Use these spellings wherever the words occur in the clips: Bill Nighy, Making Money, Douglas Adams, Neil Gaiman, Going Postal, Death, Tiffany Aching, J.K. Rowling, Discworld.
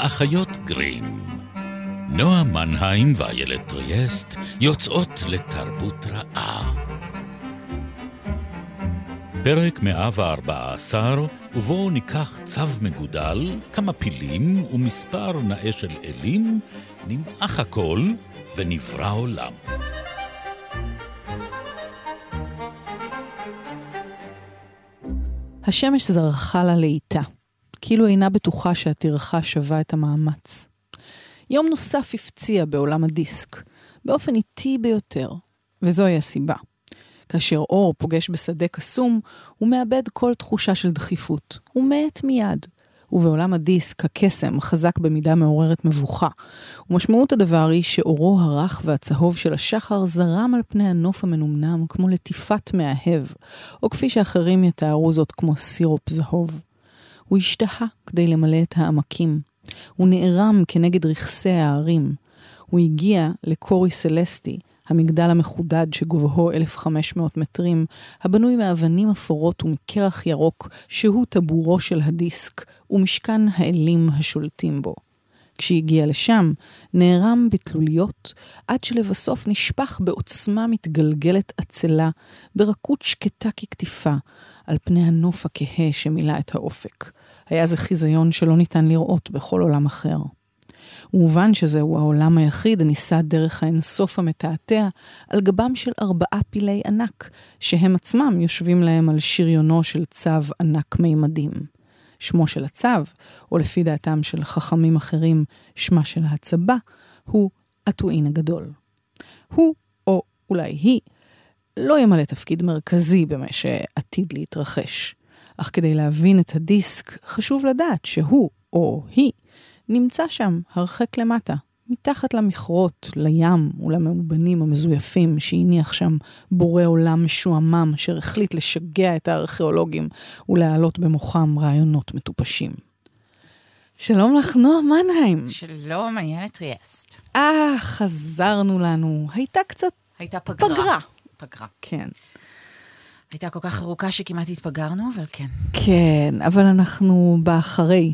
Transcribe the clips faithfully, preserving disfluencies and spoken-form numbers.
האחיות גרים. נועה מנהיים ואיילת טריאסט יוצאות לתרבות רעה. פרק מאה וארבע עשרה, ובו ניקח צו מגודל, כמה פילים ומספר נאה של אלים, נמעך הכל ונברא עולם. השמש זרחה לה לאיתה, כאילו אינה בטוחה שהתרחה שווה את המאמץ. יום נוסף הפציע בעולם הדיסק, באופן איטי ביותר, וזוהי הסיבה. כאשר אור פוגש בשדה קסום, הוא מאבד כל תחושה של דחיפות. הוא מת מיד. ובעולם הדיסק, הקסם חזק במידה מעוררת מבוכה. ומשמעות הדבר היא שאורו הרך והצהוב של השחר זרם על פני הנוף המנומנם כמו לטיפת מאהב, או כפי שאחרים יתארו זאת כמו סירופ זהוב. הוא השתהה כדי למלא את העמקים. הוא נערם כנגד רכסי הערים. הוא הגיע לקורי סלסטי, המגדל המחודד שגובהו אלף וחמש מאות מטרים, הבנוי מאבנים אפורות ומקרח ירוק, שהוא טבורו של הדיסק, ומשכן האלים השולטים בו. כשהגיע לשם, נערם בתלוליות, עד שלבסוף נשפך בעוצמה מתגלגלת עצלה, ברכות שקטה כקטיפה, על פני הנוף הכהה שמילא את האופק. היה זה חיזיון שלא ניתן לראות בכל עולם אחר. ומובן שזהו העולם היחיד הניסה דרך האינסוף המתעתע על גבם של ארבעה פילי ענק, שהם עצמם יושבים להם על שריונו של צו ענק מימדים. שמו של הצו, או לפי דעתם של חכמים אחרים, שמה של הצבא, הוא הטועין הגדול. הוא, או אולי היא, לא ימלא תפקיד מרכזי במה שעתיד להתרחש. אך כדי להבין את הדיסק, חשוב לדעת שהוא, או היא, נמצא שם, הרחק למטה, מתחת למכרות, לים ולמאובנים המזויפים שהניח שם בורא עולם משועמם, אשר החליט לשגע את הארכיאולוגים ולהעלות במוחם רעיונות מטופשים. שלום לך, נועה מנהיים. שלום, איילת טריאסט. אה, חזרנו לנו. הייתה קצת... הייתה פגרה. פגרה. פגרה. כן. הייתה כל כך ארוכה שכמעט התפגרנו, אבל כן. כן, אבל אנחנו באחרי...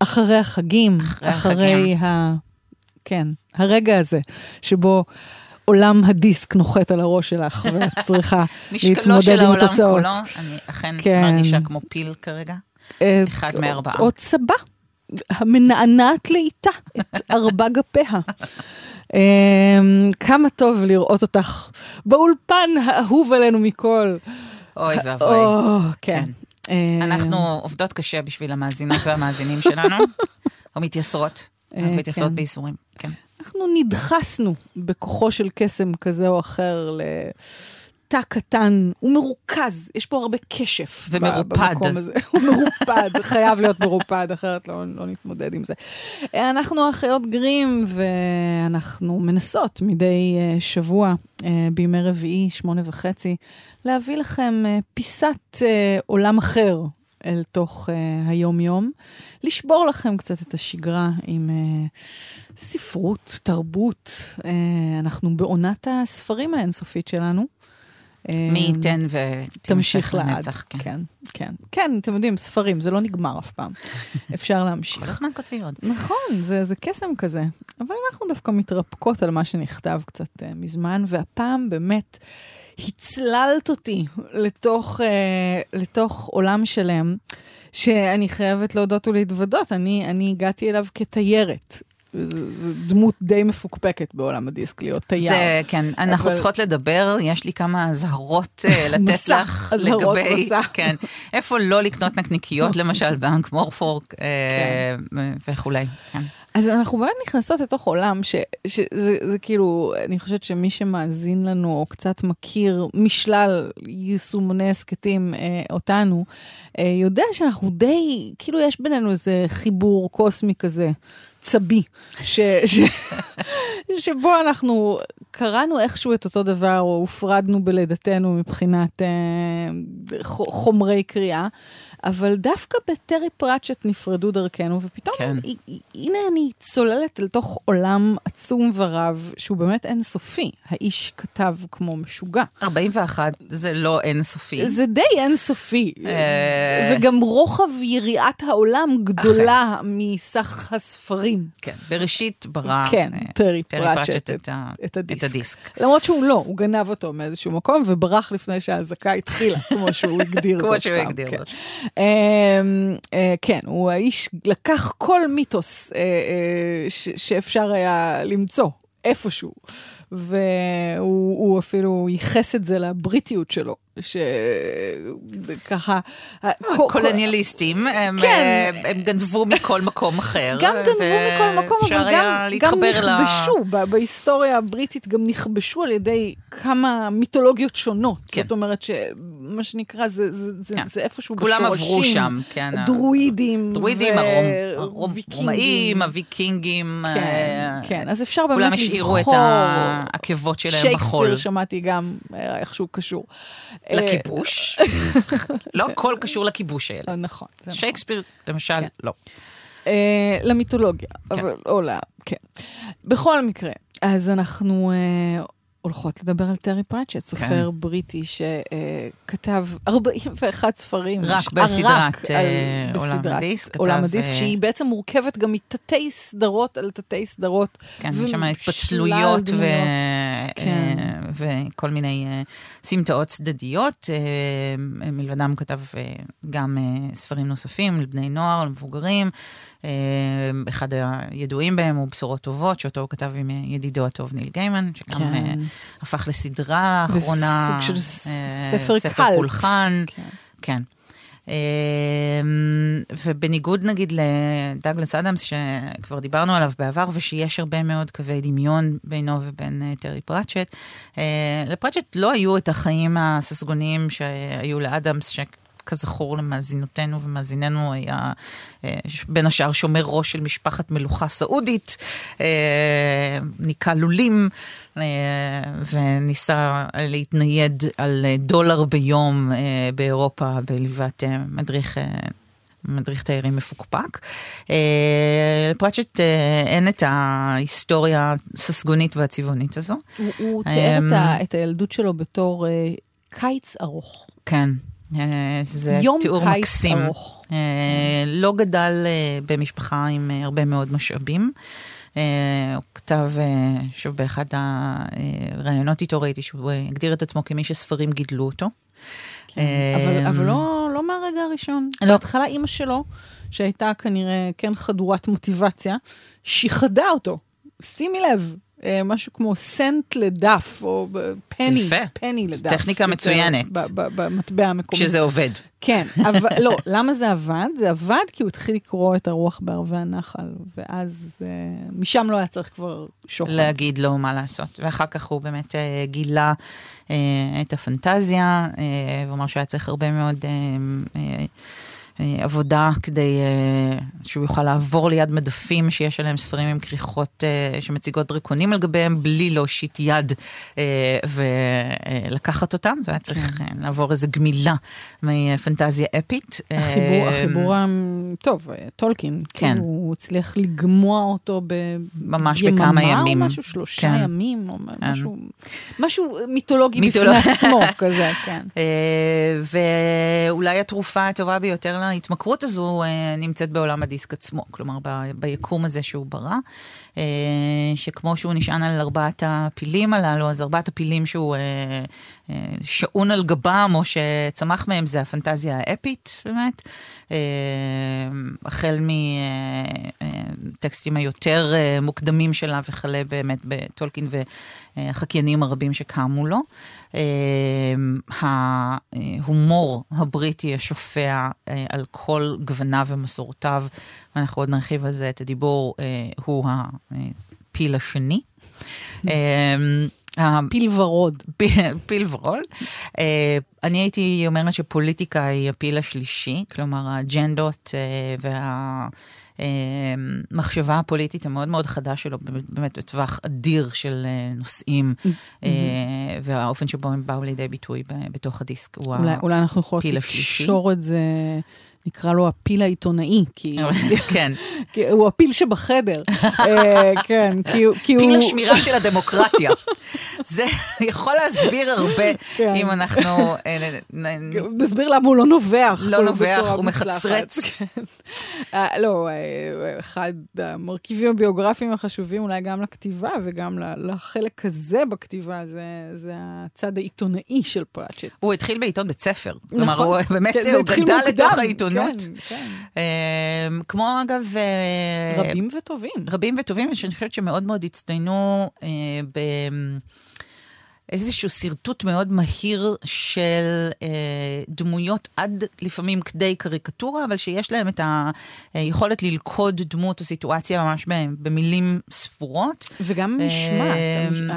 אחרי החגים, אחרי, אחרי ה... כן, הרגע הזה, שבו עולם הדיסק נוחת על הראש שלך, ואת צריכה להתמודד עם התוצאות. משקלו של העולם כולו, אני אכן כן. מרגישה כמו פיל כרגע, אחד מארבעה. עוד סבא, המנענעת לאיתה, את ארבע גפיה. כמה טוב לראות אותך באולפן האהוב עלינו מכל. אוי ואבוי. כן. אנחנו עובדות קשה בשביל המאזינות והמאזינים שלנו, או מתייסרות, מתייסרות בייסורים, כן. אנחנו נדחסנו בכוחו של קסם כזה או אחר לתא קטן, הוא מרוכז, יש פה הרבה קשף במקום הזה. הוא מרופד, חייב להיות מרופד, אחרת לא נתמודד עם זה. אנחנו אחיות גרים, ואנחנו מנסות מדי שבוע, בימי רביעי, שמונה וחצי, להביא לכם פיסת עולם אחר אל תוך היום-יום, לשבור לכם קצת את השגרה עם ספרות, תרבות. אנחנו בעונת הספרים האינסופית שלנו. מי ייתן ותמשיך לנצח. כן, כן. כן, אתם יודעים, ספרים, זה לא נגמר אף פעם. אפשר להמשיך. כל הזמן כותבים עוד. נכון, זה קסם כזה. אבל אנחנו דווקא מתרפקות על מה שנכתב קצת מזמן, והפעם באמת... הצללת אותי לתוך, לתוך עולם שלם, שאני חייבת להודות ולהתוודות. אני, אני הגעתי אליו כתיירת. זו דמות די מפוקפקת בעולם הדיסק, להיות תייר. זה, כן, אנחנו צריכות לדבר, יש לי כמה זהרות לתת לך לגבי, כן, איפה לא לקנות נקניקיות, למשל, בנק, מורפורק, וכולי, כן. אז אנחנו באמת נכנסות לתוך עולם, שזה כאילו, אני חושבת שמי שמאזין לנו, או קצת מכיר, משלל יישומוני הסקטים אותנו, יודע שאנחנו די, כאילו יש בינינו איזה חיבור קוסמי כזה, צבי, ש... ש... שבו אנחנו קראנו איכשהו את אותו דבר, או הופרדנו בלידתנו מבחינת אה, חומרי קריאה, אבל דווקא בטרי פרצ'ט נפרדו דרכנו, ופתאום, כן. הנה אני צוללת לתוך עולם עצום ורב, שהוא באמת אינסופי. האיש כתב כמו משוגע. ארבעים ואחת, זה לא אינסופי. זה די אינסופי. אה... וגם רוחב יריעת העולם גדולה אחרי. מסך הספרים. כן, בראשית ברא כן, אה, טרי פרצ'ט את, ה... את, הדיסק. את הדיסק. למרות שהוא לא, הוא גנב אותו מאיזשהו מקום, וברח לפני שהאזעקה התחילה, כמו שהוא הגדיר זאת. כמו שהוא הגדיר זאת. כן, הוא האיש לקח כל מיתוס שאפשר היה למצוא איפשהו, והוא אפילו ייחס את זה לבריטיות שלו, שככה קולוניאליסטים הם גנבו מכל מקום אחר, גם גנבו מכל מקום, אבל גם נכבשו בהיסטוריה הבריטית, גם נכבשו על ידי כמה מיתולוגיות שונות, זאת אומרת שמה שנקרא זה איפשהו כולם עברו שם, דרואידים, רומאים, הוויקינגים, אז אפשר באמת לבחור, את העקבות שלהם בחול. שייקספיר שמעתי גם איכשהו קשור לכיבוש. לא הכל קשור לכיבוש האלה. נכון. שייקספיר, למשל, לא. למיתולוגיה. בכל מקרה, אז אנחנו הולכות לדבר על טרי פרצ'ט, סופר בריטי שכתב ארבעים ואחד ספרים. רק בסדרת עולם הדיסק, שהיא בעצם מורכבת גם מתתי סדרות על תתי סדרות. כן, יש שם התפצלויות ו... וכל מיני סמטאות צדדיות, מלבדם כתב גם ספרים נוספים לבני נוער, למבוגרים, אחד הידועים בהם הוא בשורות טובות, שאותו הוא כתב עם ידידו הטוב ניל גיימן, שגם כן. הפך לסדרה אחרונה, סוג של ספר, ספר קלט. פולחן, כן. כן. ובניגוד נגיד לדאגלס אדמס שכבר דיברנו עליו בעבר ושיש הרבה מאוד קווי דמיון בינו ובין טרי פרצ'ט, לפרצ'ט לא היו את החיים הססגוניים שהיו לאדמס, שכזכור למאזינותינו ומאזיננו היה בין השאר שומר ראש של משפחת מלוכה סעודית, ניקה לולים וניסה להתנייד על דולר ביום באירופה בליבת מדריך מדריך תיירים מפוקפק. לפרצ'ט אין את ההיסטוריה הססגונית והצבעונית הזו. הוא תיאר את הילדות שלו בתור קיץ ארוך. כן. זה תיאור מקסים. לא גדל במשפחה עם הרבה מאוד משאבים. הוא כתב, שוב, באחד הרעיונות איתו ראיתי שהוא הגדיר את עצמו כמי שספרים גידלו אותו. אבל לא מהרגע הראשון. בהתחלה אימא שלו, שהייתה כנראה כן חדורת מוטיבציה, שיחדה אותו. שימי לב. משהו כמו סנט לדף, או פני, פני לדף. טכניקה מצוינת. במטבע המקומי. שזה עובד. כן, אבל לא, למה זה עבד? זה עבד כי הוא התחיל לקרוא את הרוח בערבי הנחל, ואז משם לא היה צריך כבר שוחד. להגיד לו מה לעשות. ואחר כך הוא באמת גילה את הפנטזיה, ואומר שהיה צריך הרבה מאוד... עבודה כדי שהוא יוכל לעבור ליד מדפים שיש עליהם ספרים עם כריכות שמציגות דרקונים על גביהם בלי להושיט יד ולקחת אותם. זה היה צריך לעבור איזו גמילה מפנטזיה אפית. החיבור, החיבור טוב, טולקין, כן. הוא הצליח לגמוע אותו ממש בכמה ימים. או משהו שלושה כן. ימים, או משהו, משהו מיתולוגי מיתולוג... בפני עצמו כזה, כן. ואולי התרופה הטובה ביותר ההתמכרות הזו נמצאת בעולם הדיסק עצמו, כלומר ביקום הזה שהוא ברא, שכמו שהוא נשען על ארבעת הפילים הללו, אז ארבעת הפילים שהוא שעון על גבם או שצמח מהם זה הפנטזיה האפית באמת, החל מטקסטים היותר מוקדמים שלה וכלה באמת בטולקין וחקיינים הרבים שקמו לו. ההומור הבריטי השופע על כל גווניו ומסורותיו, ואנחנו עוד נרחיב על זה את הדיבור, הוא הפיל השני. פיל ורוד. פיל ורוד. אני הייתי אומרת שפוליטיקה היא הפיל השלישי, כלומר האג'נדות והמחשבה הפוליטית המאוד מאוד חדש שלו, באמת בטווח אדיר של נושאים, והאופן שבו הם באו לידי ביטוי בתוך הדיסק. אולי אנחנו יכולות לקשור את זה... נקרא לו הפיל העיתונאי, כי הוא הפיל שבחדר. פיל השמירה של הדמוקרטיה. זה יכול להסביר הרבה, אם אנחנו... נסביר למה הוא לא נובח. לא נובח, הוא מחצרץ. לא, אחד המרכיבים הביוגרפיים החשובים, אולי גם לכתיבה, וגם לחלק הזה בכתיבה, זה הצד העיתונאי של פרצ'ט. הוא התחיל בעיתון בית ספר. כלומר, הוא באמת גדל לתוך העיתונאי. כמו אגב רבים וטובים רבים וטובים שאני חושבת שמאוד מאוד הצטיינו באיזשהו סרטוט מאוד מהיר של דמויות עד לפעמים כדי קריקטורה, אבל שיש להם את היכולת ללכוד דמות או סיטואציה ממש במילים ספורות, וגם נשמע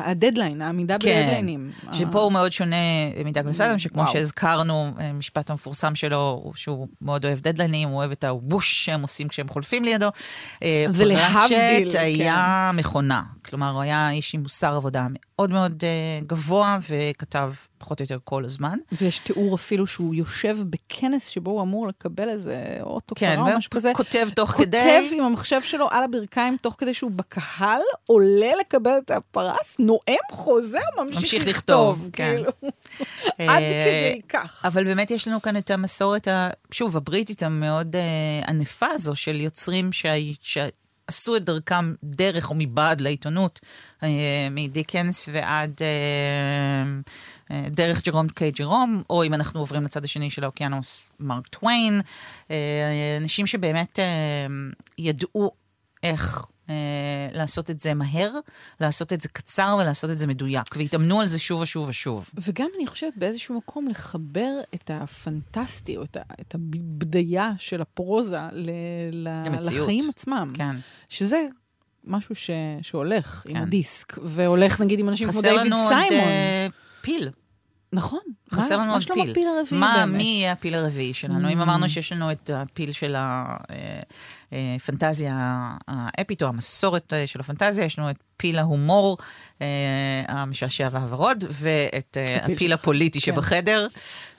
הדדליין, העמידה בדדליינים, שפה הוא מאוד שונה מדאגלס אדאמס, שכמו שהזכרנו, משפט המפורסם שלו שהוא מאוד אוהב דדליינים, הוא אוהב את הבוש שהם עושים כשהם חולפים לידו. ולהבדיל היה מכונה, כלומר הוא היה איש עם מוסר עבודה מאוד מאוד גבוה, וכתב פחות או יותר כל הזמן. ויש תיאור אפילו שהוא יושב בכנס שבו הוא אמור לקבל איזה אוטו קרה או משהו כזה. כותב תוך כדי. כותב עם המחשב שלו על הברכיים תוך כדי שהוא בקהל, עולה לקבל את הפרס, נואם, חוזר, ממשיך לכתוב. עד כדי כך. אבל באמת יש לנו כאן את המסורת, שוב, הבריטית המאוד ענפה הזו של יוצרים שהיית, עשו את דרכם דרך או מבעד לעיתונות, מדיקנס ועד דרך ג'רום קיי ג'רום, או אם אנחנו עוברים לצד השני של האוקיינוס, מרק טוויין, אנשים שבאמת ידעו איך לעשות את זה מהר, לעשות את זה קצר ולעשות את זה מדויק, והתאמנו על זה שוב ושוב ושוב. וגם אני חושבת באיזשהו מקום לחבר את הפנטסטי, או את הבדיה של הפרוזה לחיים עצמם. שזה משהו שהולך עם הדיסק, והולך נגיד עם אנשים כמו דיוויד סיימון. חסר לנו עוד פיל. נכון. חסר לנו עוד פיל. מה, מי יהיה הפיל הרביעי שלנו? אם אמרנו שיש לנו את הפיל של הפנטזיה האפית, או המסורת של הפנטזיה, יש לנו את פיל ההומור, המשעשע והוורוד, ואת הפיל הפוליטי שבחדר,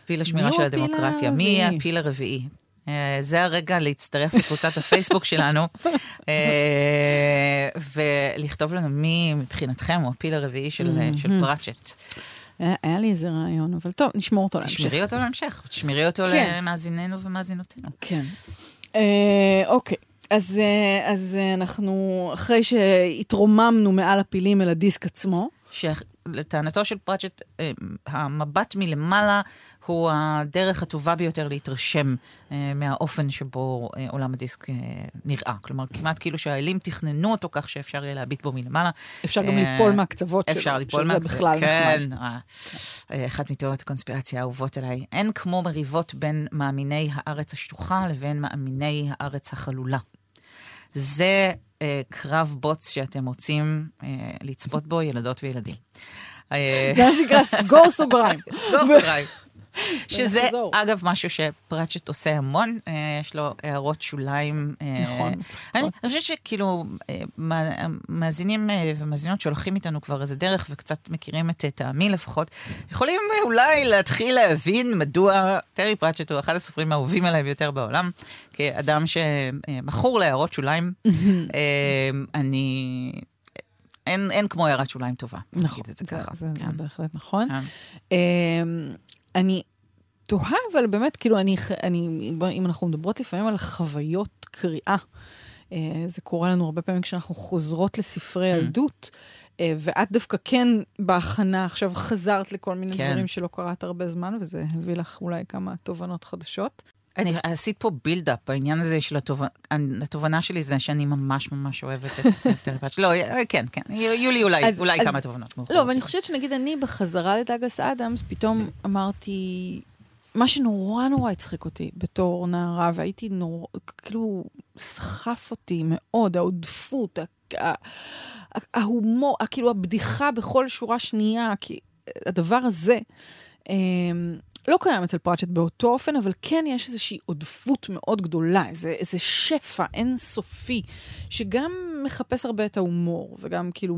פיל השמירה של הדמוקרטיה. מי יהיה הפיל הרביעי? זה הרגע להצטרף לקבוצת הפייסבוק שלנו, ולכתוב לנו מי מבחינתכם הוא הפיל הרביעי של פרצ'ט. היה לי איזה רעיון, אבל טוב, נשמור אותו להמשך. תשמרי אותו להמשך, תשמרי אותו למאזיננו ומאזינותינו. כן. אוקיי, אז אנחנו, אחרי שהתרוממנו מעל הפילים אל הדיסק עצמו, שלטענתו של פרצ'ט, המבט מלמעלה הוא הדרך הטובה ביותר להתרשם מהאופן שבו עולם הדיסק נראה. כלומר, כמעט כאילו שהאלים תכננו אותו כך שאפשר יהיה להביט בו מלמעלה. אפשר גם ליפול מהקצוות שלו. אפשר ליפול מהקצוות, כן. אחת מתיאוריות הקונספירציה האהובות עליי. אין כמו מריבות בין מאמיני הארץ השטוחה לבין מאמיני הארץ החלולה. זה קרב בוץ שאתם רוצים לצפות בו, ילדות וילדים. זה שנקרא סגור סוגריים. סגור סוגריים. שזה, אגב, משהו שפרצ'ט עושה המון, יש לו הערות שוליים. נכון. אני חושבת שכאילו, מאזינים ומאזינות שהולכים איתנו כבר איזה דרך, וקצת מכירים את טעמי לפחות, יכולים אולי להתחיל להבין מדוע טרי פרצ'ט הוא אחד הסופרים האהובים עליי ביותר בעולם, כאדם שמכור להערות שוליים. אני... אין כמו הערת שוליים טובה. נכון. זה בהחלט נכון. אני תוהה, אבל באמת, כאילו, אני, אני, אם אנחנו מדברות לפעמים על חוויות קריאה, זה קורה לנו הרבה פעמים כשאנחנו חוזרות לספרי ילדות, ואת דווקא כן בהכנה, עכשיו חזרת לכל מיני כן. דברים שלא קראת הרבה זמן, וזה הביא לך אולי כמה תובנות חדשות. אני עשית פה בילדאפ, העניין הזה של התובנה שלי זה שאני ממש ממש אוהבת את הרפת שלו. לא, כן, כן, יהיו לי אולי כמה תובנות. לא, ואני חושבת שנגיד אני בחזרה לדאגלס אדאמס, פתאום אמרתי, מה שנורא נורא הצחיק אותי בתור נערה, והייתי נורא, כאילו סחף אותי מאוד, העודפות, ההומור, כאילו הבדיחה בכל שורה שנייה, כי הדבר הזה לא קיים אצל פרצ'ט באותו אופן, אבל כן יש איזושהי עודפות מאוד גדולה, איזה שפע אינסופי, שגם מחפש הרבה את ההומור, וגם כאילו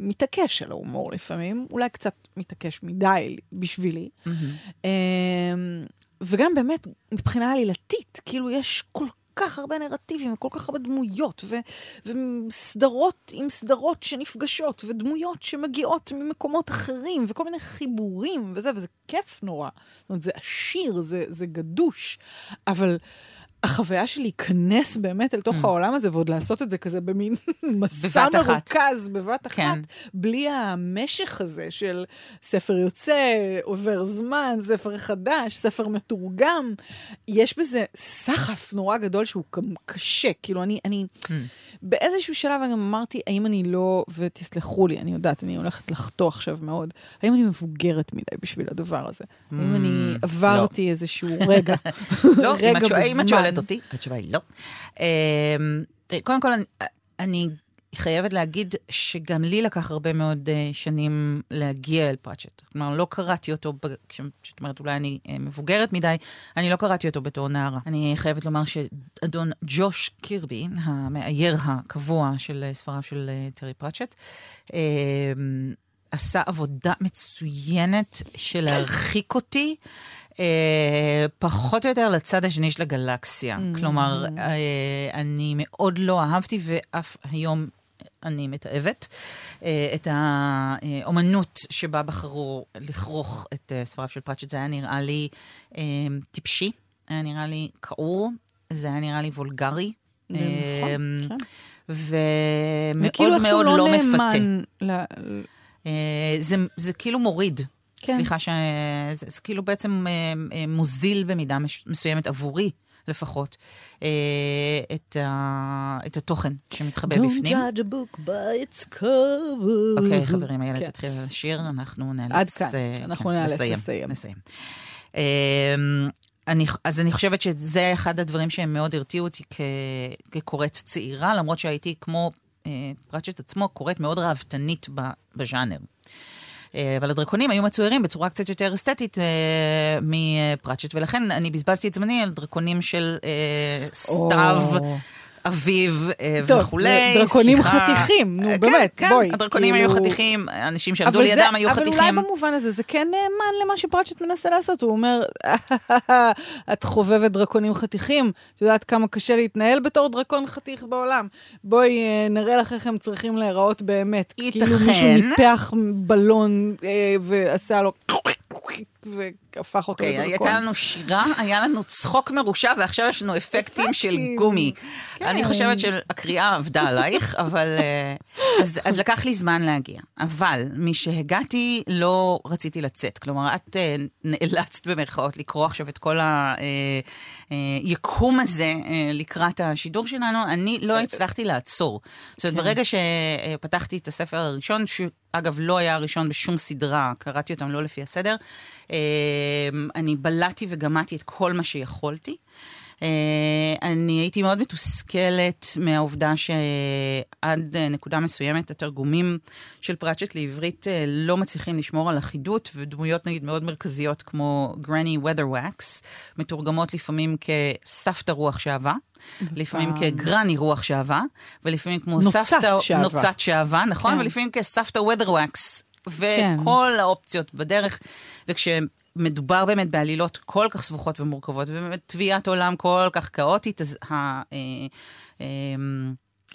מתעקש על ההומור לפעמים, אולי קצת מתעקש מדי בשבילי. וגם באמת מבחינה עלילתית, כאילו יש כל כך הרבה נרטיבים, כל כך הרבה דמויות, ו- וסדרות עם סדרות שנפגשות, ודמויות שמגיעות ממקומות אחרים, וכל מיני חיבורים, וזה, וזה כיף נורא. זאת אומרת, זה עשיר, זה, זה גדוש, אבל החוויה שלי להיכנס באמת אל תוך mm. העולם הזה, ועוד לעשות את זה כזה במין מסע מרוכז, בבת אחת, כן. בלי המשך הזה של ספר יוצא, עובר זמן, ספר חדש, ספר מתורגם, יש בזה סחף נורא גדול שהוא קשה, כאילו אני, אני mm. באיזשהו שלב אני אמרתי, האם אני לא, ותסלחו לי, אני יודעת, אני הולכת לחתוך עכשיו מאוד, האם אני מבוגרת מדי בשביל הדבר הזה? Mm. האם אני עברתי לא. איזשהו רגע, לא, רגע בזמן? אותי, התשובה היא לא. קודם כל, אני חייבת להגיד שגם לי לקח הרבה מאוד שנים להגיע אל פרצ'ט. כלומר, לא קראתי אותו, כשאת אומרת, אולי אני מבוגרת מדי, אני לא קראתי אותו בתור נערה. אני חייבת לומר שאדון ג'וש קירבי, המאייר הקבוע של ספריו של טרי פרצ'ט, עשה עבודה מצוינת של להרחיק אותי, פחות או יותר לצד השני של הגלקסיה. כלומר, אני מאוד לא אהבתי, ואף היום אני מתאהבת, את האומנות שבה בחרו לכרוך את ספריו של פרצ'ט. זה היה נראה לי טיפשי, היה נראה לי כאור, זה היה נראה לי וולגרי. ומאוד מאוד לא מפתה. זה כאילו מוריד. סליחה, שזה כאילו בעצם מוזיל במידה מסוימת עבורי, לפחות, את התוכן שמתחבא בפנים. Don't judge a book by its cover. אוקיי, חברים, הילד תתחיל לשיר, אנחנו נאלץ לסיים. אז אני חושבת שזה אחד הדברים שהם מאוד הרתיעו אותי כקוראת צעירה, למרות שהייתי כמו פרצ'ט עצמו, קוראת מאוד ראוותנית בז'אנר. אבל הדרקונים היו מצוירים בצורה קצת יותר אסתטית מפרצ'ט, ולכן אני בזבזתי את זמני על דרקונים של סתיו, אביב וכולי. דרקונים חתיכים, נו באמת, בואי. הדרקונים היו חתיכים, אנשים שעבדו לידם היו חתיכים. אבל אולי במובן הזה, זה כן נאמן למה שפרצ'ט מנסה לעשות. הוא אומר, את חובבת דרקונים חתיכים, את יודעת כמה קשה להתנהל בתור דרקון חתיך בעולם. בואי נראה לך איך הם צריכים להיראות באמת. כאילו מישהו ניפח בלון ועשה לו... והפך אותו לדרקון. הייתה לנו שירה, היה לנו צחוק מרושע, ועכשיו יש לנו אפקטים של גומי. אני חושבת שהקריאה עבדה עלייך, אבל... אז לקח לי זמן להגיע. אבל משהגעתי, לא רציתי לצאת. כלומר, את נאלצת במרכאות לקרוא עכשיו את כל היקום הזה לקראת השידור שלנו. אני לא הצלחתי לעצור. זאת אומרת, ברגע שפתחתי את הספר הראשון, אגב, לא היה הראשון בשום סדרה, קראתי אותם לא לפי הסדר, אני בלעתי וגמעתי את כל מה שיכולתי. אני הייתי מאוד מתוסכלת מהעובדה שעד נקודה מסוימת, התרגומים של פרצ'ט לעברית לא מצליחים לשמור על אחידות, ודמויות נגיד מאוד מרכזיות כמו גרני ווית'רווקס, מתורגמות לפעמים כסבתא רוח שעבה, לפעמים כגרני רוח שעבה, ולפעמים כמו סבתא נוצת שעבה, נכון? ולפעמים כסבתא ווית'רווקס, וכל האופציות בדרך, וכשהם מדובר באמת בעלילות כל כך סבוכות ומורכבות, ובאמת תביעת עולם כל כך כאוטית, אז ה...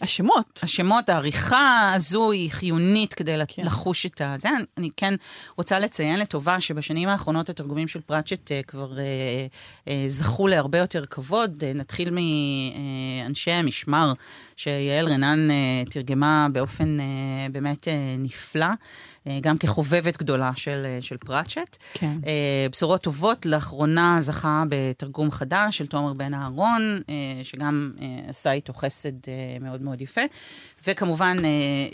השמות. השמות, העריכה הזו היא חיונית כדי לחוש את זה. אני כן רוצה לציין לטובה שבשנים האחרונות התרגומים של פרצ'ט כבר זכו להרבה יותר כבוד. נתחיל מאנשי המשמר שיעל רנן תרגמה באופן באמת נפלא, גם כחובבת גדולה של, של פרצ'ט. כן. בשורות טובות, לאחרונה זכה בתרגום חדש של תומר בן אהרון, שגם עשה איתו חסד מאוד מאוד יפה. וכמובן,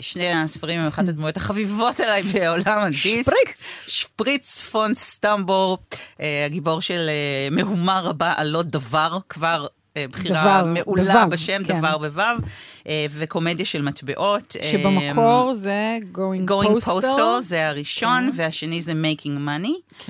שני הספרים הם אחת הדמויות החביבות עליי בעולם הדיסק. שפריץ. שפריץ פון סטמבור, הגיבור של מהומה רבה על לא דבר, כבר בחירה מעולה בשם, דבר בבב, וקומדיה של מטבעות. שבמקור זה Going Postal, זה הראשון, והשני זה Making Money,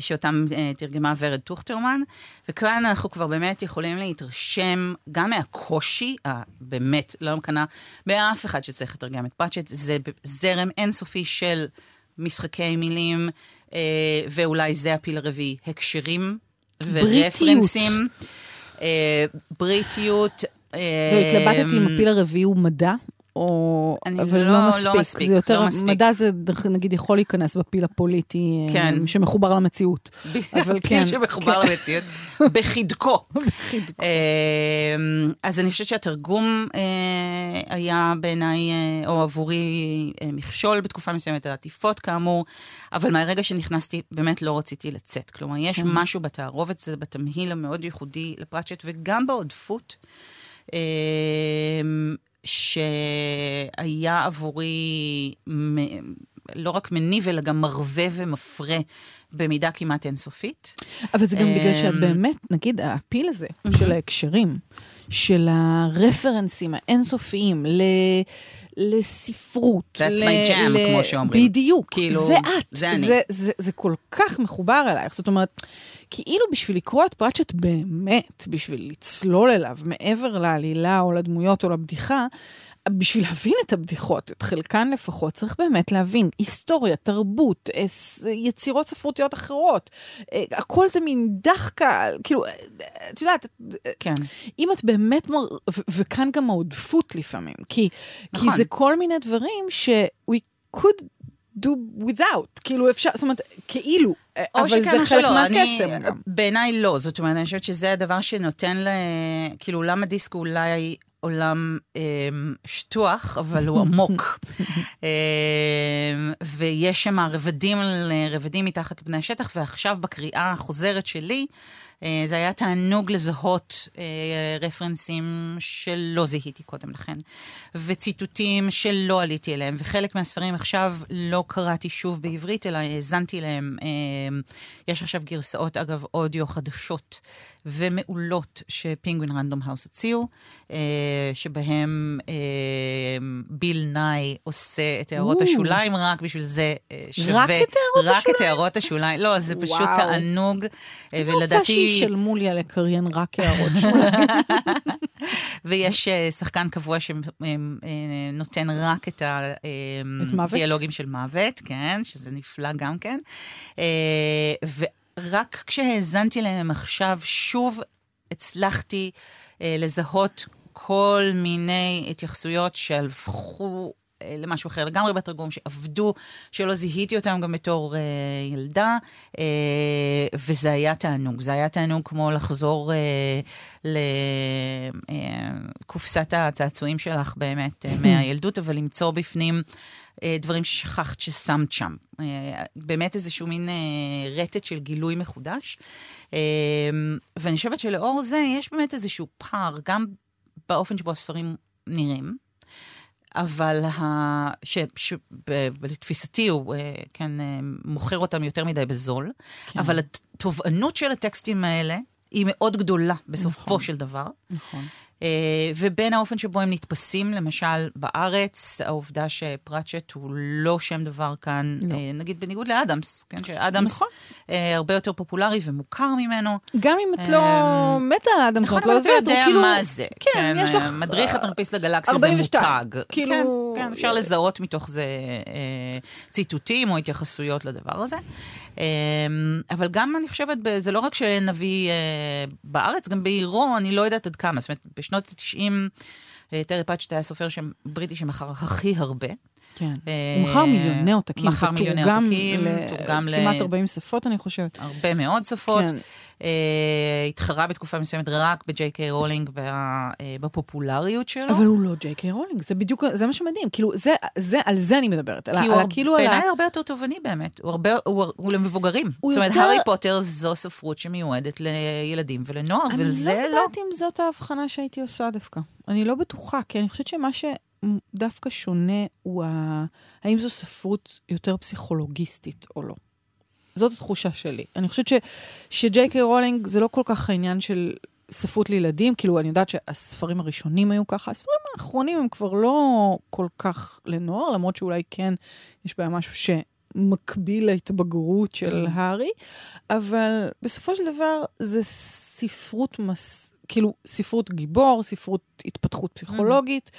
שאותם תרגמה ורד טוכטרמן, וכאן אנחנו כבר באמת יכולים להתרשם גם מהקושי, באמת, לא מקנה, באף אחד שצריך לתרגם את פרצ'ט, זה זרם אינסופי של משחקי מילים, ואולי זה הפיל הרביעי, הקשרים ורפרנסים. בריטיות. התלבטתי אם הפיל הרביעי הוא מדע, אבל לא מספיק. מדע זה נגיד יכול להיכנס בפיל הפוליטי שמחובר למציאות. הפיל שמחובר למציאות, בחדקו. אז אני חושבת שהתרגום היה בעיניי, או עבורי, מכשול בתקופה מסוימת על עטיפות כאמור, אבל מהרגע שנכנסתי, באמת לא רציתי לצאת. כלומר, יש משהו בתערובת, זה בתמהיל המאוד ייחודי לפרצ'ט, וגם בעודפות, שהיה עבורי לא רק מניב, אלא גם מרווה ומפרה במידה כמעט אינסופית. אבל זה גם בגלל שאת באמת, נגיד, הפיל הזה של ההקשרים, של הרפרנסים האינסופיים ל... לספרות. That's my jam, כמו שאומרים. בדיוק, זה את. זה אני. זה כל כך מחובר אלייך. זאת אומרת, כאילו בשביל לקרוא את פרצ'ט באמת, בשביל לצלול אליו מעבר לעלילה או לדמויות או לבדיחה, בשביל להבין את הבדיחות, את חלקן לפחות, צריך באמת להבין היסטוריה, תרבות, יצירות ספרותיות אחרות, הכל זה מין דחקה, כאילו, את יודעת, אם את באמת, וכאן גם העודפות לפעמים, כי זה כל מיני דברים ש- we could do without, כאילו אפשר, זאת אומרת, כאילו, אבל זה חלק מהקסם גם. בעיניי לא, זאת אומרת, אני חושבת שזה הדבר שנותן, כאילו, למה דיסק אולי עולם שטוח, אבל הוא עמוק. ויש שם רבדים לרבדים מתחת לפני השטח, ועכשיו בקריאה החוזרת שלי, זה היה תענוג לזהות רפרנסים שלא זיהיתי קודם לכן, וציטוטים שלא עליתי אליהם, וחלק מהספרים עכשיו לא קראתי שוב בעברית, אלא האזנתי להם. יש עכשיו גרסאות, אגב, אודיו חדשות ומעולות שפינגווין רנדום האוס הוציאו, שבהם ביל נאי עושה את הערות השוליים, רק בשביל זה שווה. רק את הערות השוליים? רק את הערות השוליים. לא, זה פשוט תענוג, ולדעתי ישלמו לי על הקריין רק הערות שוליים. ויש שחקן קבוע שנותן רק את הדיאלוגים של מוות, כן, שזה נפלא גם כן. ורק כשהאזנתי להם עכשיו, שוב הצלחתי לזהות כל מיני התייחסויות שהלפכו למשהו אחר לגמרי בתרגום, שעבדו, שלא זיהיתי אותם גם בתור אה, ילדה, אה, וזה היה תענוג. זה היה תענוג כמו לחזור אה, לקופסת אה, הצעצועים שלך באמת אה, מהילדות, אבל למצוא בפנים אה, דברים ששכחת ששמת שם. אה, באמת איזשהו מין אה, רטט של גילוי מחודש. אה, ואני חושבת שלאור זה יש באמת איזשהו פער, גם באופן שבו הספרים נראים, אבל לתפיסתי הוא מוכר אותם יותר מדי בזול, אבל התובענות של הטקסטים האלה היא מאוד גדולה בסופו של דבר. נכון. ובין האופן שבו הם נתפסים, למשל בארץ, העובדה שפרצ'ט הוא לא שם דבר כאן, נגיד בניגוד לאדמס, שאדמס הרבה יותר פופולרי ומוכר ממנו. גם אם את לא מתה על אדמס, נכון, אבל אתה יודע מה זה. כן, יש לך... מדריך התרפיס לגלקסיה זה מותג. אפשר לזהות מתוך זה ציטוטים או התייחסויות לדבר הזה. אבל גם אני חושבת, זה לא רק שנביא בארץ, גם בעירו, אני לא יודעת עד כמה, זאת אומרת, בשנות ה-תשעים, טרי פאצ'ט היה סופר בריטי שמכר הכי הרבה. כן, הוא מכר מיליוני עותקים. מכר מיליוני עותקים, תורגם לכמעט ארבעים שפות, אני חושבת. הרבה מאוד שפות. התחרה בתקופה מסוימת רק ב-ג'יי קיי רולינג, בפופולריות שלו. אבל הוא לא ג'יי קיי רולינג, זה בדיוק, זה מה שמדהים. כאילו, על זה אני מדברת. כי הוא בעיניי הרבה יותר תובעני באמת. הוא למבוגרים. זאת אומרת, הארי פוטר זו ספרות שמיועדת לילדים ולנוער, וזה לא... אני לא יודעת אם זאת ההבחנה שהייתי עושה דווקא. אני לא בטוחה, כי אני חושבת שמה ש... דווקא שונה הוא ה... האם זו ספרות יותר פסיכולוגיסטית או לא. זאת התחושה שלי. אני חושבת ש... שג'יי קיי רולינג זה לא כל כך העניין של ספרות לילדים, כאילו אני יודעת שהספרים הראשונים היו ככה, הספרים האחרונים הם כבר לא כל כך לנוער, למרות שאולי כן יש בהם משהו שמקביל להתבגרות של הארי, אבל בסופו של דבר זה ספרות מס... כאילו ספרות גיבור, ספרות התפתחות פסיכולוגית,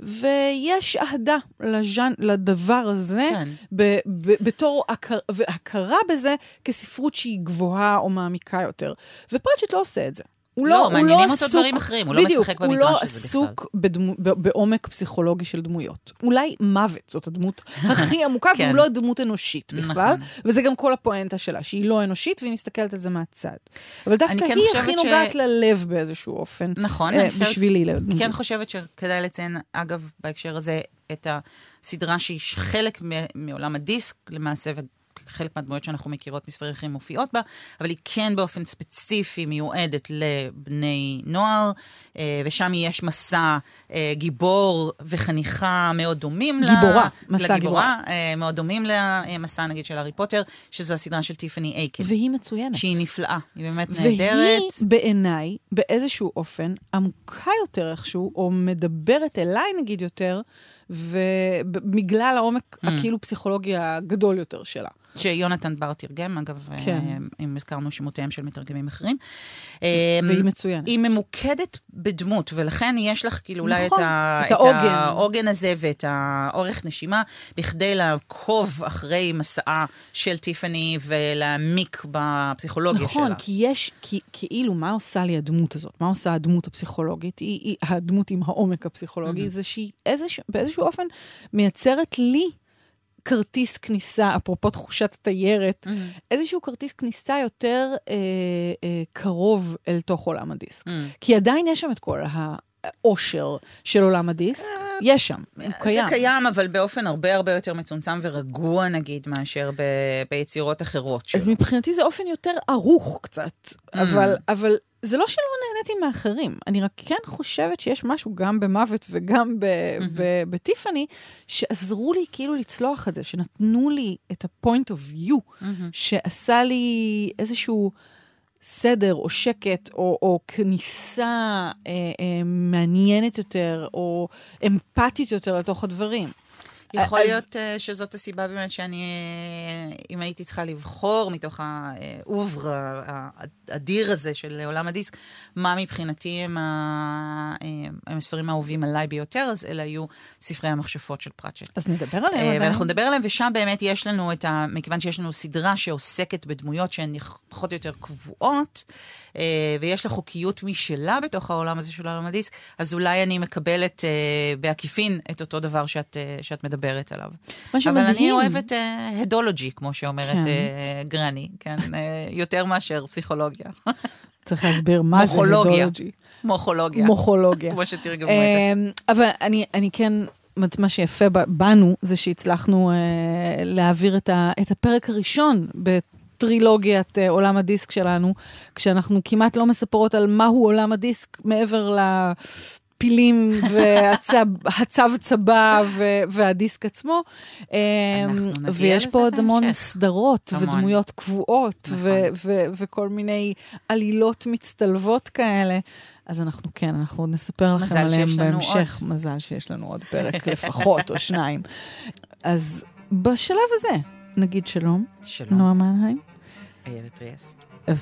ויש אהדה לז'אן, לדבר הזה, ב- ב- בתור הכר, והכרה בזה כספרות שהיא גבוהה או מעמיקה יותר. ופרצ'ט לא עושה את זה. הוא לא, לא, מעניינים הוא לא אותו עסוק, דברים אחרים, הוא בדיוק, לא משחק במגרש הזה בכלל. הוא לא עסוק בדמו, בעומק פסיכולוגי של דמויות. אולי מוות, זאת הדמות הכי עמוקה, כן. והוא לא דמות אנושית בכלל, וזה גם כל הפואנטה שלה, שהיא לא אנושית, והיא מסתכלת על זה מהצד. אבל דווקא כן היא הכי ש... נוגעת ללב באיזשהו אופן. נכון. אה, חושבת, בשבילי. אני כן חושבת שכדאי לציין, אגב, בהקשר הזה, את הסדרה שהיא חלק מעולם הדיסק, למעשה, ו... חלק מהדמויות שאנחנו מכירות מספרים אחרים מופיעות בה, אבל היא כן באופן ספציפי מיועדת לבני נוער, ושם יש מסע גיבור וחניכה מאוד דומים גיבורה, מסע גיבורה, מאוד דומים למסע נגיד של הארי פוטר, שזו הסדרה של טיפני אייקן. והיא מצוינת. שהיא נפלאה, היא באמת נהדרת. והיא בעיניי, באיזשהו אופן, עמוקה יותר איכשהו, או מדברת אליי נגיד יותר, ובגלל העומק הכאילו פסיכולוגי הגדול יותר שלה. שיונתן בר תרגם, אגב, אם הזכרנו שמותיהם של מתרגמים אחרים. והיא מצוינת. היא ממוקדת בדמות, ולכן יש לך כאילו אולי את העוגן הזה ואת האורך נשימה, בכדי לעקוב אחרי מסעה של טיפני ולהעמיק בפסיכולוגיה שלה. נכון, כי יש, כאילו, מה עושה לי הדמות הזאת? מה עושה הדמות הפסיכולוגית? הדמות עם העומק הפסיכולוגי, זה שהיא באיזשהו אופן מייצרת לי כרטיס כניסה, אפרופו תחושת התיירת, mm-hmm. איזשהו כרטיס כניסה יותר אה, אה, קרוב אל תוך עולם הדיסק. Mm-hmm. כי עדיין יש שם את כל האושר של עולם הדיסק, יש שם, הוא קיים. זה קיים, אבל באופן הרבה הרבה יותר מצומצם ורגוע, נגיד, מאשר ב, ביצירות אחרות שלו. אז מבחינתי זה אופן יותר ארוך קצת, mm-hmm. אבל... אבל זה לא שלא נהניתי מאחרים, אני רק כן חושבת שיש משהו גם במוות וגם בטיפני, שעזרו לי כאילו לצלוח את זה, שנתנו לי את ה-point of view, שעשה לי איזשהו סדר או שקט, או כניסה מעניינת יותר, או אמפתית יותר לתוך הדברים. יכול להיות שזאת הסיבה באמת שאני, אם הייתי צריכה לבחור מתוך האובר האדיר הזה של עולם הדיסק, מה מבחינתי הם הספרים האהובים עליי ביותר, אז אלה היו ספרי המחשבות של פרצ'ט. אז נדבר עליהם. ואנחנו נדבר עליהם, ושם באמת יש לנו את ה... מכיוון שיש לנו סדרה שעוסקת בדמויות שהן פחות או יותר קבועות, ויש לה חוקיות משלה בתוך העולם הזה של עולם הדיסק, אז אולי אני מקבלת בעקיפין את אותו דבר שאת... שאת מדברת עליו. אבל אני אוהבת הדולוגי, כמו שאומרת גרני, יותר מאשר פסיכולוגיה. צריך להסביר מה זה הדולוגי. מוכולוגיה. מוכולוגיה. כמו שתרגמו את זה. אבל אני כן, מה שיפה בנו, זה שהצלחנו להעביר את הפרק הראשון בטרילוגיית עולם הדיסק שלנו, כשאנחנו כמעט לא מספרות על מהו עולם הדיסק, מעבר ל... פילים והצב צבא והדיסק עצמו, ויש פה עוד המון סדרות ודמויות קבועות וכל מיני עלילות מצטלבות כאלה, אז אנחנו כן, אנחנו נספר לכם עליהם בהמשך, מזל שיש לנו עוד פרק לפחות או שניים. אז בשלב הזה נגיד שלום, נועה מנהיים, איילת ריאסט,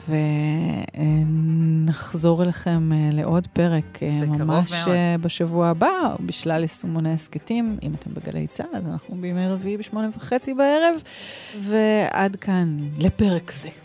ונחזור אליכם לעוד פרק ממש בשבוע הבא, בשלל יישומוני הסקטים. אם אתם בגלי צהל, אז אנחנו בימי רביעי בשמונה וחצי בערב, ועד כאן לפרק זה.